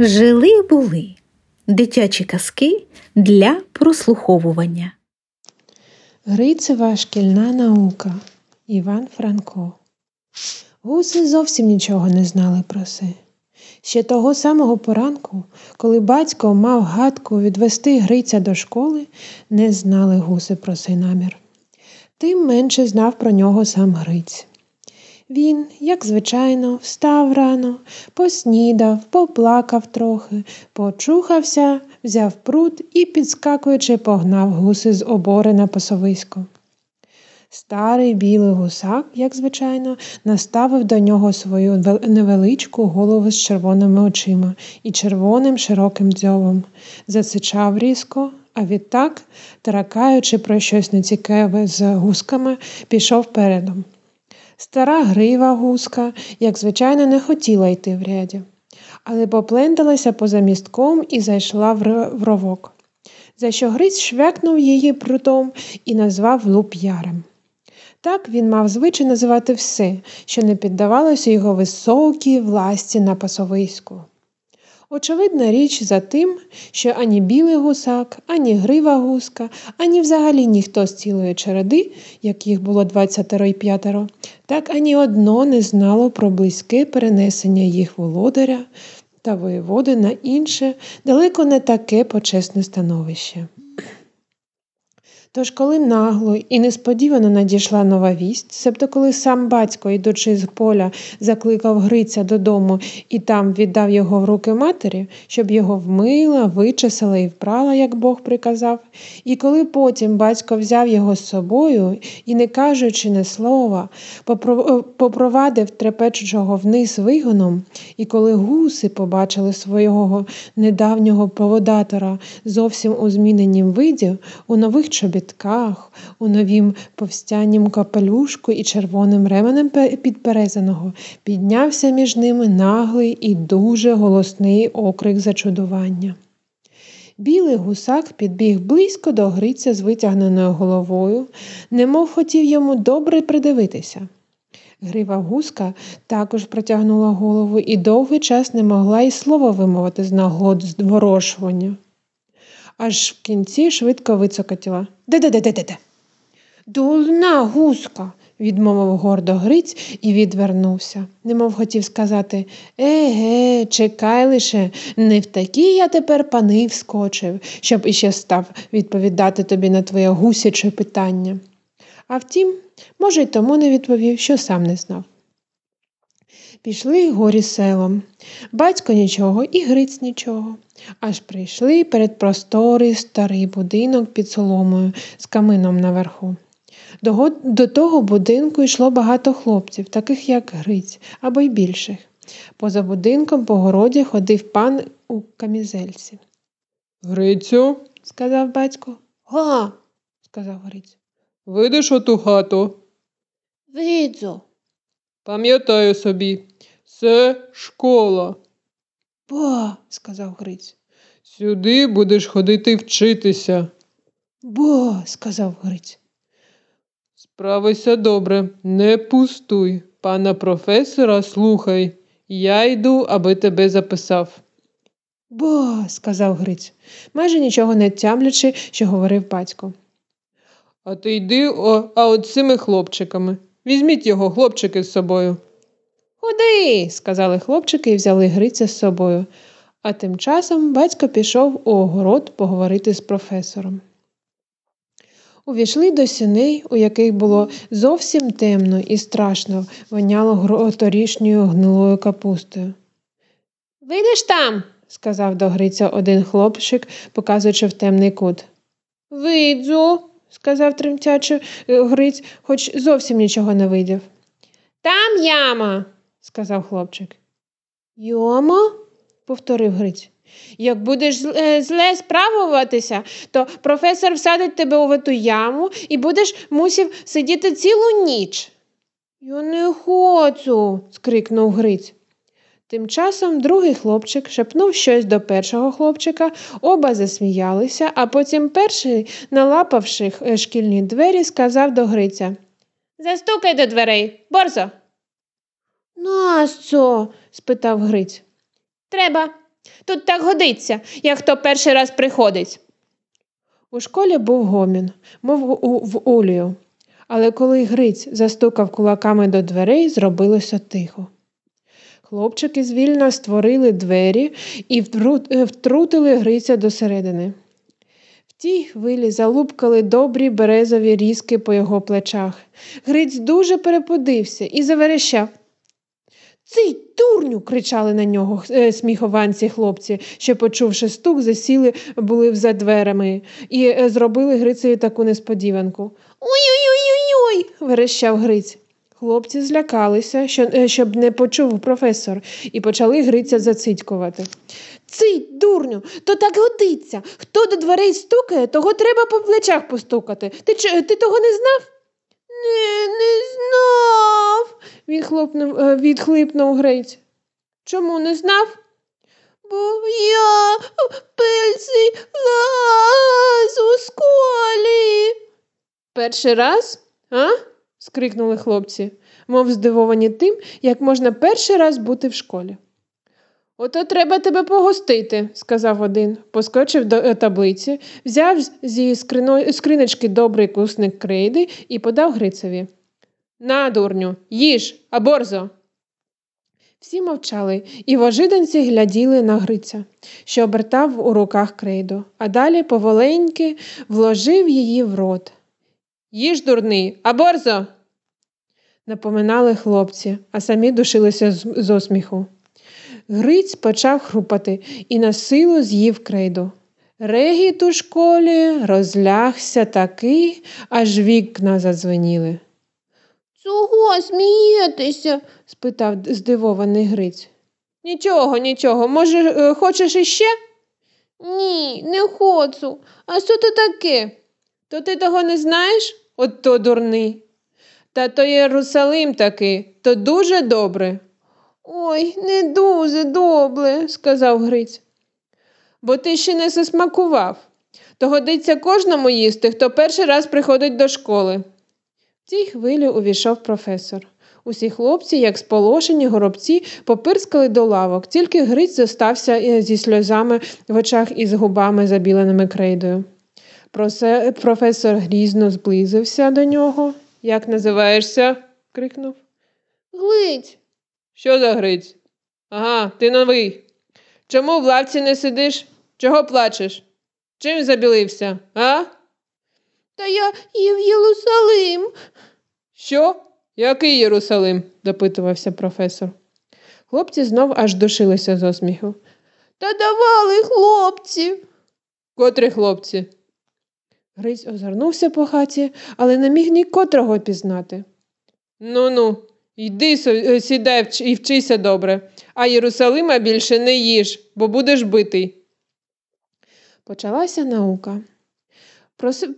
Жили-були. Дитячі казки для прослуховування. Грицева шкільна наука. Іван Франко. Гуси зовсім нічого не знали про це. Ще того самого поранку, коли батько мав гадку відвести Гриця до школи, не знали гуси про цей намір. Тим менше знав про нього сам Гриць. Він, як звичайно, встав рано, поснідав, поплакав трохи, почухався, взяв прут і, підскакуючи, погнав гуси з обори на пасовисько. Старий білий гусак, як звичайно, наставив до нього свою невеличку голову з червоними очима і червоним широким дзьобом. Засичав різко, а відтак, таракаючи про щось нецікаве з гусками, пішов передом. Стара грива гуска, як звичайно, не хотіла йти в ряді, але попленталася поза містком і зайшла в ровок, за що Гриць швякнув її прутом і назвав луп'ярем. Так він мав звичай називати все, що не піддавалося його високій власті на пасовиську. Очевидна річ за тим, що ані білий гусак, ані грива гуска, ані взагалі ніхто з цілої череди, яких було 25, так ані одно не знало про близьке перенесення їх володаря та воєводи на інше, далеко не таке почесне становище. Тож, коли нагло і несподівано надійшла нова вість, себто коли сам батько, ідучи з поля, закликав Гриця додому і там віддав його в руки матері, щоб його вмила, вичесала і впрала, як Бог приказав, і коли потім батько взяв його з собою і, не кажучи ні слова, попровадив трепечучого вниз вигоном, і коли гуси побачили свого недавнього поводатора зовсім у зміненім виді, у нових чобітках, у новім повстяннім капелюшку і червоним ременем підперезаного, піднявся між ними наглий і дуже голосний окрик зачудування. Білий гусак підбіг близько до Гриця з витягненою головою, немов хотів йому добре придивитися. Грива гуска також протягнула голову і довгий час не могла й слова вимовити з наглого зворошування. Аж в кінці швидко вицокотіла. «Де-де-де-де-де-де!» «Дурна гуска!» – відмовив гордо Гриць і відвернувся. Немов хотів сказати: «Еге, чекай лише, не в такі я тепер пани вскочив, щоб іще став відповідати тобі на твоє гусяче питання». А втім, може й тому не відповів, що сам не знав. Пішли горі селом. Батько нічого і Гриць нічого. Аж прийшли перед просторий старий будинок під соломою з камином наверху. До того будинку йшло багато хлопців, таких як Гриць, або й більших. Поза будинком по городі ходив пан у камізельці. «Грицю», – сказав батько. «Га», – сказав Гриць. «Видиш оту хату?» «Видзо». «Пам'ятаю собі, це школа». «Ба», – сказав Гриць. «Сюди будеш ходити вчитися». «Ба», – сказав Гриць. «Справися добре, не пустуй, пана професора слухай, я йду, аби тебе записав». «Ба», – сказав Гриць, майже нічого не тямлячи, що говорив батько. «А ти йди от цими хлопчиками. Візьміть його, хлопчики, з собою». «Ходи!» – сказали хлопчики і взяли Гриця з собою. А тим часом батько пішов у огород поговорити з професором. Увійшли до сіней, у яких було зовсім темно і страшно воняло торішньою гнилою капустою. «Видиш там?» – сказав до Гриця один хлопчик, показуючи в темний кут. «Видзу!» – сказав тремтячи Гриць, хоч зовсім нічого не видів. «Там яма!» – сказав хлопчик. «Яма?» – повторив Гриць. «Як будеш зле справуватися, то професор всадить тебе у ту яму і будеш мусив сидіти цілу ніч». «Я не хочу!» – скрикнув Гриць. Тим часом другий хлопчик шепнув щось до першого хлопчика, оба засміялися, а потім перший, налапавши шкільні двері, сказав до Гриця: «Застукай до дверей, борзо!» «Нащо?» – спитав Гриць. «Треба, Тут так годиться, як хто перший раз приходить. У школі був гомін, мов в улію. Але коли Гриць застукав кулаками до дверей, зробилося тихо. Хлопчики звільно створили двері і втрутили Гриця досередини. В тій хвилі залупкали добрі березові різки по його плечах. Гриць дуже переподився і заверещав. «Цей дурню!» – кричали на нього сміхованці хлопці, що, почувши стук, засіли були за дверами і зробили Грицеві таку несподіванку. «Ой-ой-ой-ой-ой!» – верещав Гриць. Хлопці злякалися, щоб не почув професор, і почали Гриця зацитькувати. «Цей дурню! То так годиться! Хто до дверей стукає, того треба по плечах постукати. Ти того не знав?» Не знав, відхлипнув Гриць. Чому не знав? Бо я в перший раз у школі. Перший раз? А? Скрикнули хлопці, мов здивовані тим, як можна перший раз бути в школі. Ото треба тебе погостити, сказав один, поскочив до таблиці, взяв зі скриночки добрий кусник крейди і подав Грицеві. На, дурню, їж, а борзо! Всі мовчали, і вожиданці гляділи на Гриця, що обертав у руках крейду, а далі поволеньки вложив її в рот. Їж, дурний, а борзо! Напоминали хлопці, а самі душилися з осміху. Гриць почав хрупати і на силу з'їв крейду. Регіт у школі розлягся такий, аж вікна задзвеніли. «Чого смієтеся?» – спитав здивований Гриць. Нічого. Може, хочеш іще? Ні, не хочу. А що то таке? То ти того не знаєш? От то дурний. Та то Єрусалим таки, то дуже добре. «Ой, не дуже добре», – сказав Гриць. «Бо ти ще не засмакував. То годиться кожному їсти, хто перший раз приходить до школи». В цій хвилі увійшов професор. Усі хлопці, як сполошені горобці, попирскали до лавок. Тільки Гриць зостався зі сльозами в очах і з губами, забіленими крейдою. Професор грізно зблизився до нього. «Як називаєшся?» – крикнув. «Гриць!» Що за Гриць? Ага, ти новий. Чому в лавці не сидиш? Чого плачеш? Чим забілився, а? Та я їв Єрусалим. Що? Який Єрусалим? Допитувався професор. Хлопці знов аж душилися з осміху. Та давали хлопці. Котрі хлопці? Гриць озирнувся по хаті, але не міг нікотрого пізнати. Ну. Йди, сідай і вчися добре, а Єрусалима більше не їж, бо будеш битий. Почалася наука.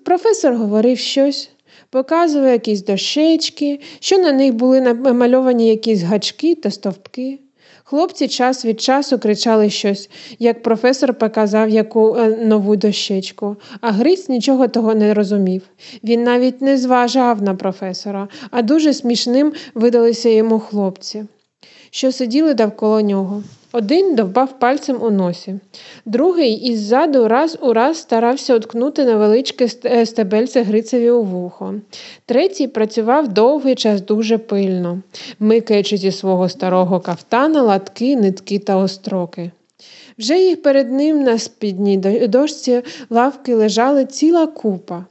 Професор говорив щось, показував якісь дощечки, що на них були намальовані якісь гачки та стовпки. Хлопці час від часу кричали щось, як професор показав яку нову дощечку, а Гриць нічого того не розумів. Він навіть не зважав на професора, а дуже смішним видалися йому хлопці, що сиділи довкола нього. Один довбав пальцем у носі, другий іззаду раз у раз старався уткнути невеличке стебельце Грицеві у вухо. Третій працював довгий час дуже пильно, микаючи зі свого старого кафтана латки, нитки та остроки. Вже їх перед ним на спідній дошці лавки лежала ціла купа,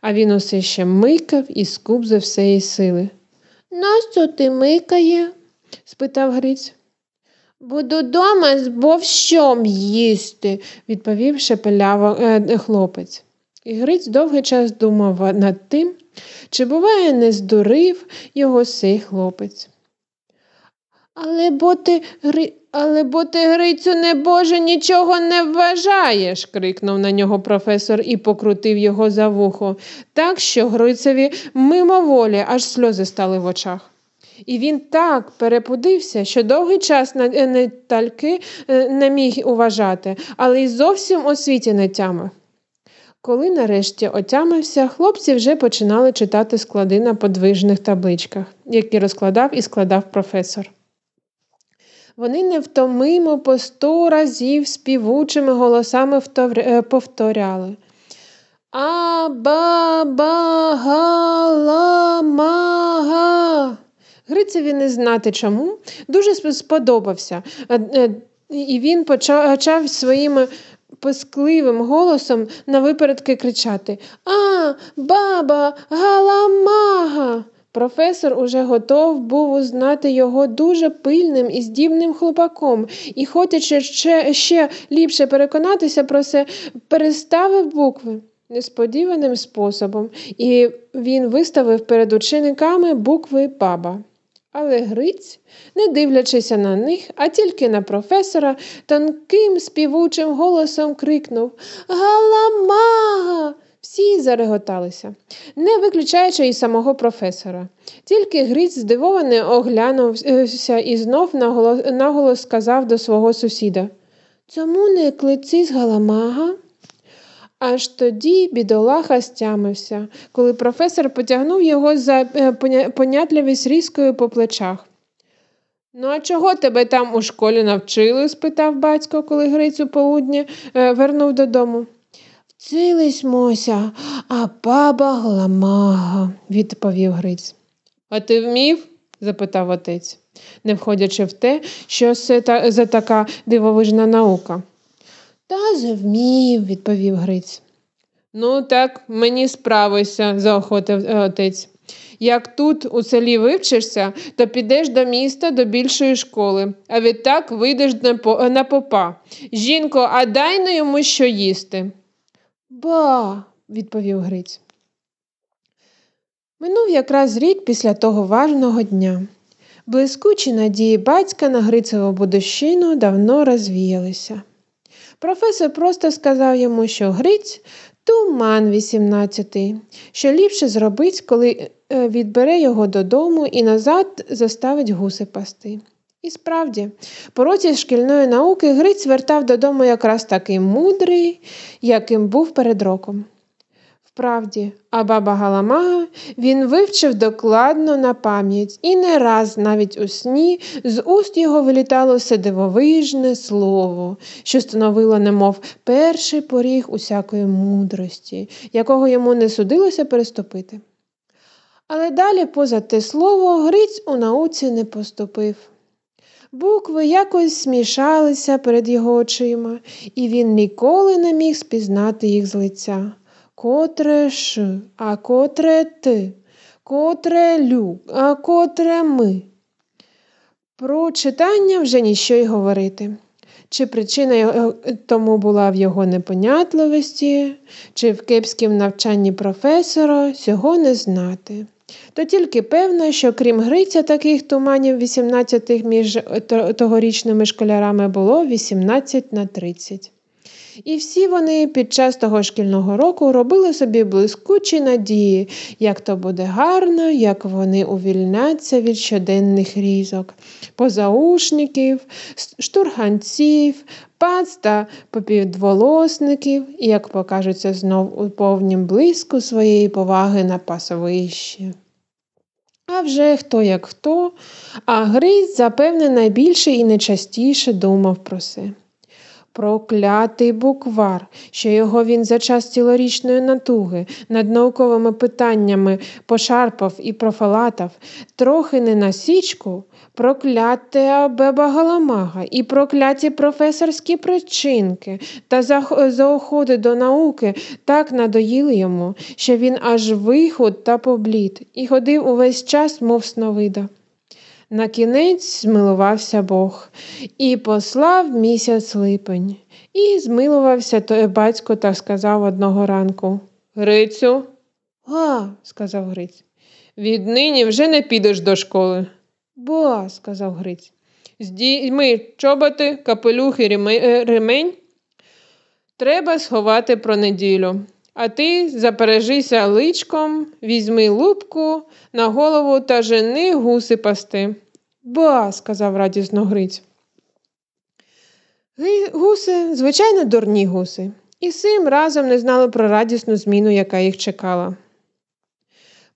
а він усе ще микав і скуп за всієї сили. «Нащо ти микає?» – спитав Гриць. «Буду дома з бовщом їсти», – відповів шепеляво хлопець. І Гриць довгий час думав над тим, чи, буває, не здурив його сей хлопець. «Але бо ти, Грицю, небоже, нічого не вважаєш!» – крикнув на нього професор і покрутив його за вухо, так, що Грицеві мимоволі аж сльози стали в очах. І він так перепудився, що довгий час не тільки не міг уважати, але й зовсім у світі не тямив. Коли нарешті отямився, хлопці вже починали читати склади на подвижних табличках, які розкладав і складав професор. Вони невтомимо по 100 разів співучими голосами повторяли. А-ба-ба-га-ла-ма-га. Грицеві не знати чому дуже сподобався. І він почав своїм пискливим голосом на випередки кричати: «А-ба-ба-га-ла-ма-га». Професор уже готов був узнати його дуже пильним і здібним хлопаком, і, хочучи ще ліпше переконатися про це, переставив букви несподіваним способом, і він виставив перед учениками букви «баба». Але Гриць, не дивлячися на них, а тільки на професора, тонким співучим голосом крикнув: «Галамага!» Всі зареготалися, не виключаючи і самого професора. Тільки Гриць здивований оглянувся і знов наголос сказав до свого сусіда: «Цьому не клиці з галамага?» Аж тоді бідолаха стямився, коли професор потягнув його за понятливість різкою по плечах. «Ну, а чого тебе там у школі навчили?» – спитав батько, коли Гриць у полудня вернув додому. «Вцілись, Мося, а баба гламага», – відповів Гриць. «А ти вмів?» – запитав отець, не входячи в те, що це за така дивовижна наука. «Та завмів», – відповів Гриць. «Ну так, мені справися», – заохотив отець. «Як тут у селі вивчишся, то підеш до міста, до більшої школи, а відтак вийдеш на попа. Жінко, а дай на йому що їсти». «Ба», – відповів Гриць. Минув якраз рік після того важного дня. Блискучі надії батька на Грицеву будущину давно розвіялися. Професор просто сказав йому, що Гриць – туман 18-й, що ліпше зробить, коли відбере його додому і назад заставить гуси пасти. І справді, по році шкільної науки Гриць вертав додому якраз такий мудрий, яким був перед роком. Вправді, а баба Галамага він вивчив докладно на пам'ять, і не раз навіть у сні з уст його вилітало це дивовижне слово, що становило немов перший поріг усякої мудрості, якого йому не судилося переступити. Але далі поза те слово Гриць у науці не поступив. Букви якось смішалися перед його очима, і він ніколи не міг спізнати їх з лиця. Котре «ш», а котре «ти», котре «лю», а котре «ми». Про читання вже ніщо й говорити. Чи причина тому була в його непонятливості, чи в кепськім навчанні професора, цього не знати. То тільки певно, що крім Гриця таких туманів 18-х між тогорічними школярами було 18 на 30. І всі вони під час того шкільного року робили собі блискучі надії, як то буде гарно, як вони увільняться від щоденних різок, позаушників, штурганців, пац та попівдволосників, і як покажуться знов у повнім блиску своєї поваги на пасовищі. А вже хто як хто, а Гриць, запевне, найбільше і найчастіше думав про це. Проклятий буквар, що його він за час цілорічної натуги над науковими питаннями пошарпав і профалатав, трохи не на січку, проклятая баба Галамага і прокляті професорські причинки та заоходи до науки так надоїли йому, що він аж вихуд та поблід і ходив увесь час, мов сновида. На кінець змилувався Бог і послав місяць липень. І змилувався той батько та сказав одного ранку: «Грицю!» «Га!» – сказав Гриць. «Віднині вже не підеш до школи!» «Ба!» – сказав Гриць. «Здійми чоботи, капелюх і ремень. Треба сховати про неділю. А ти запережися личком, візьми лупку на голову та жени гуси пасти». «Ба!» – сказав радісно Гриць. Гуси, звичайно, дурні гуси. І сим разом не знали про радісну зміну, яка їх чекала.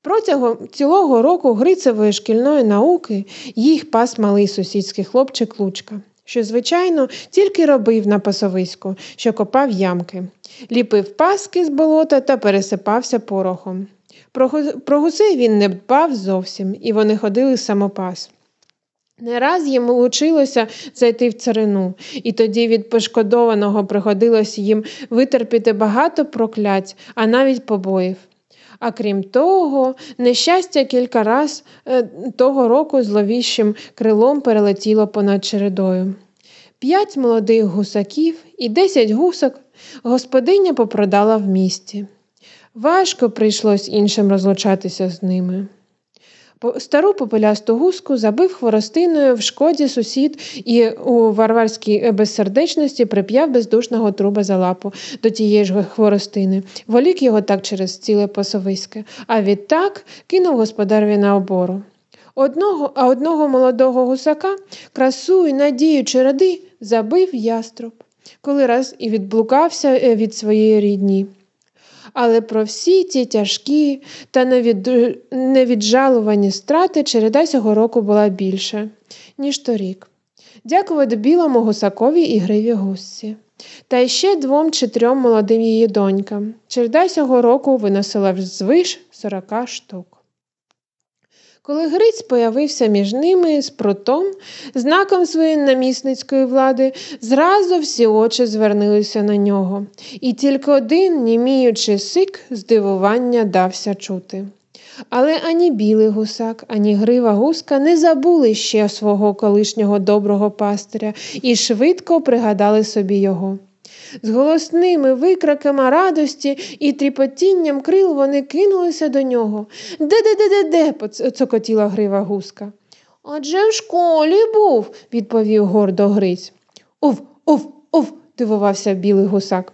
Протягом цілого року Грицевої шкільної науки їх пас малий сусідський хлопчик Лучка, що, звичайно, тільки робив на пасовиську, що копав ямки, ліпив паски з болота та пересипався порохом. Про гусей він не дбав зовсім, і вони ходили самопас. Не раз їм лучилося зайти в царину, і тоді від пошкодованого приходилося їм витерпіти багато проклять, а навіть побоїв. А крім того, нещастя кілька раз того року зловіщим крилом перелетіло понад чередою. 5 молодих гусаків і 10 гусок господиня попродала в місті. Важко прийшлось іншим розлучатися з ними. Стару попелясту гуску забив хворостиною в шкоді сусід і у варварській безсердечності прип'яв бездушного Труба за лапу до тієї ж хворостини. Волік його так через ціле пасовиське, а відтак кинув господареві на обору. Одного молодого гусака, красу і надію череди, забив яструб, коли раз і відблукався від своєї рідні. Але про всі ті тяжкі та невіджалувані страти череда цього року була більше, ніж торік. Дякувати білому гусакові і гриві гусці. Та ще 2 чи 3 молодим її донькам. Череда цього року виносила звиш 40 штук. Коли Гриць появився між ними з прутом, знаком своєї намісницької влади, зразу всі очі звернулися на нього. І тільки один, німіючи сик, здивування дався чути. Але ані білий гусак, ані грива гуска не забули ще свого колишнього доброго пастиря і швидко пригадали собі його. З голосними викриками радості і тріпотінням крил вони кинулися до нього. «Де-де-де-де-де!» – цокотіла грива гуска. «Адже в школі був!» – відповів гордо Гриць. «Ув, ув, ув!» – дивувався білий гусак.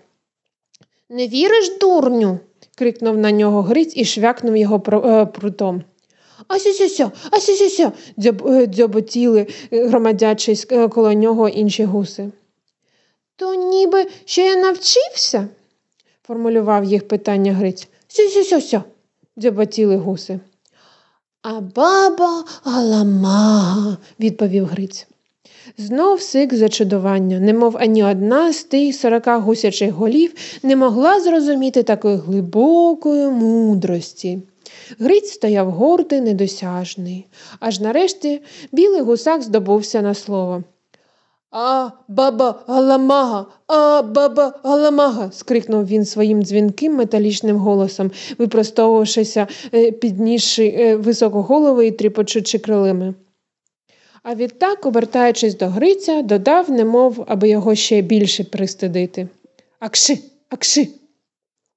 «Не віриш, дурню?» – крикнув на нього Гриць і швякнув його прутом. «Ася-ся-ся! Ася-ся-ся!» – дзьоботіли, громадячись коло нього інші гуси. «То ніби, що я навчився?» – формулював їх питання Гриць. «Сю-сю-сю-сю!» – дзьоботіли гуси. «А баба аламага!» – відповів Гриць. Знов сик зачудування, немов ані одна з тих 40 гусячих голів не могла зрозуміти такої глибокої мудрості. Гриць стояв гордий, недосяжний. Аж нарешті білий гусак здобувся на слово. «А, баба галамага! А, баба галамага!» – скрикнув він своїм дзвінким металічним голосом, випростовувавшися, піднісши високоголовий і тріпочучи крилами. А відтак, обертаючись до Гриця, додав, немов, аби його ще більше пристидити. «Акши! Акши!»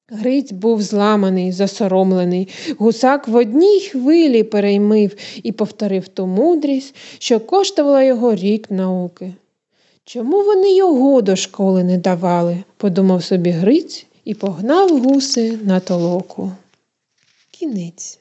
Гриць був зламаний, засоромлений. Гусак в одній хвилі переймив і повторив ту мудрість, що коштувала його рік науки. «Чому вони його до школи не давали?» – подумав собі Гриць і погнав гуси на толоку. Кінець.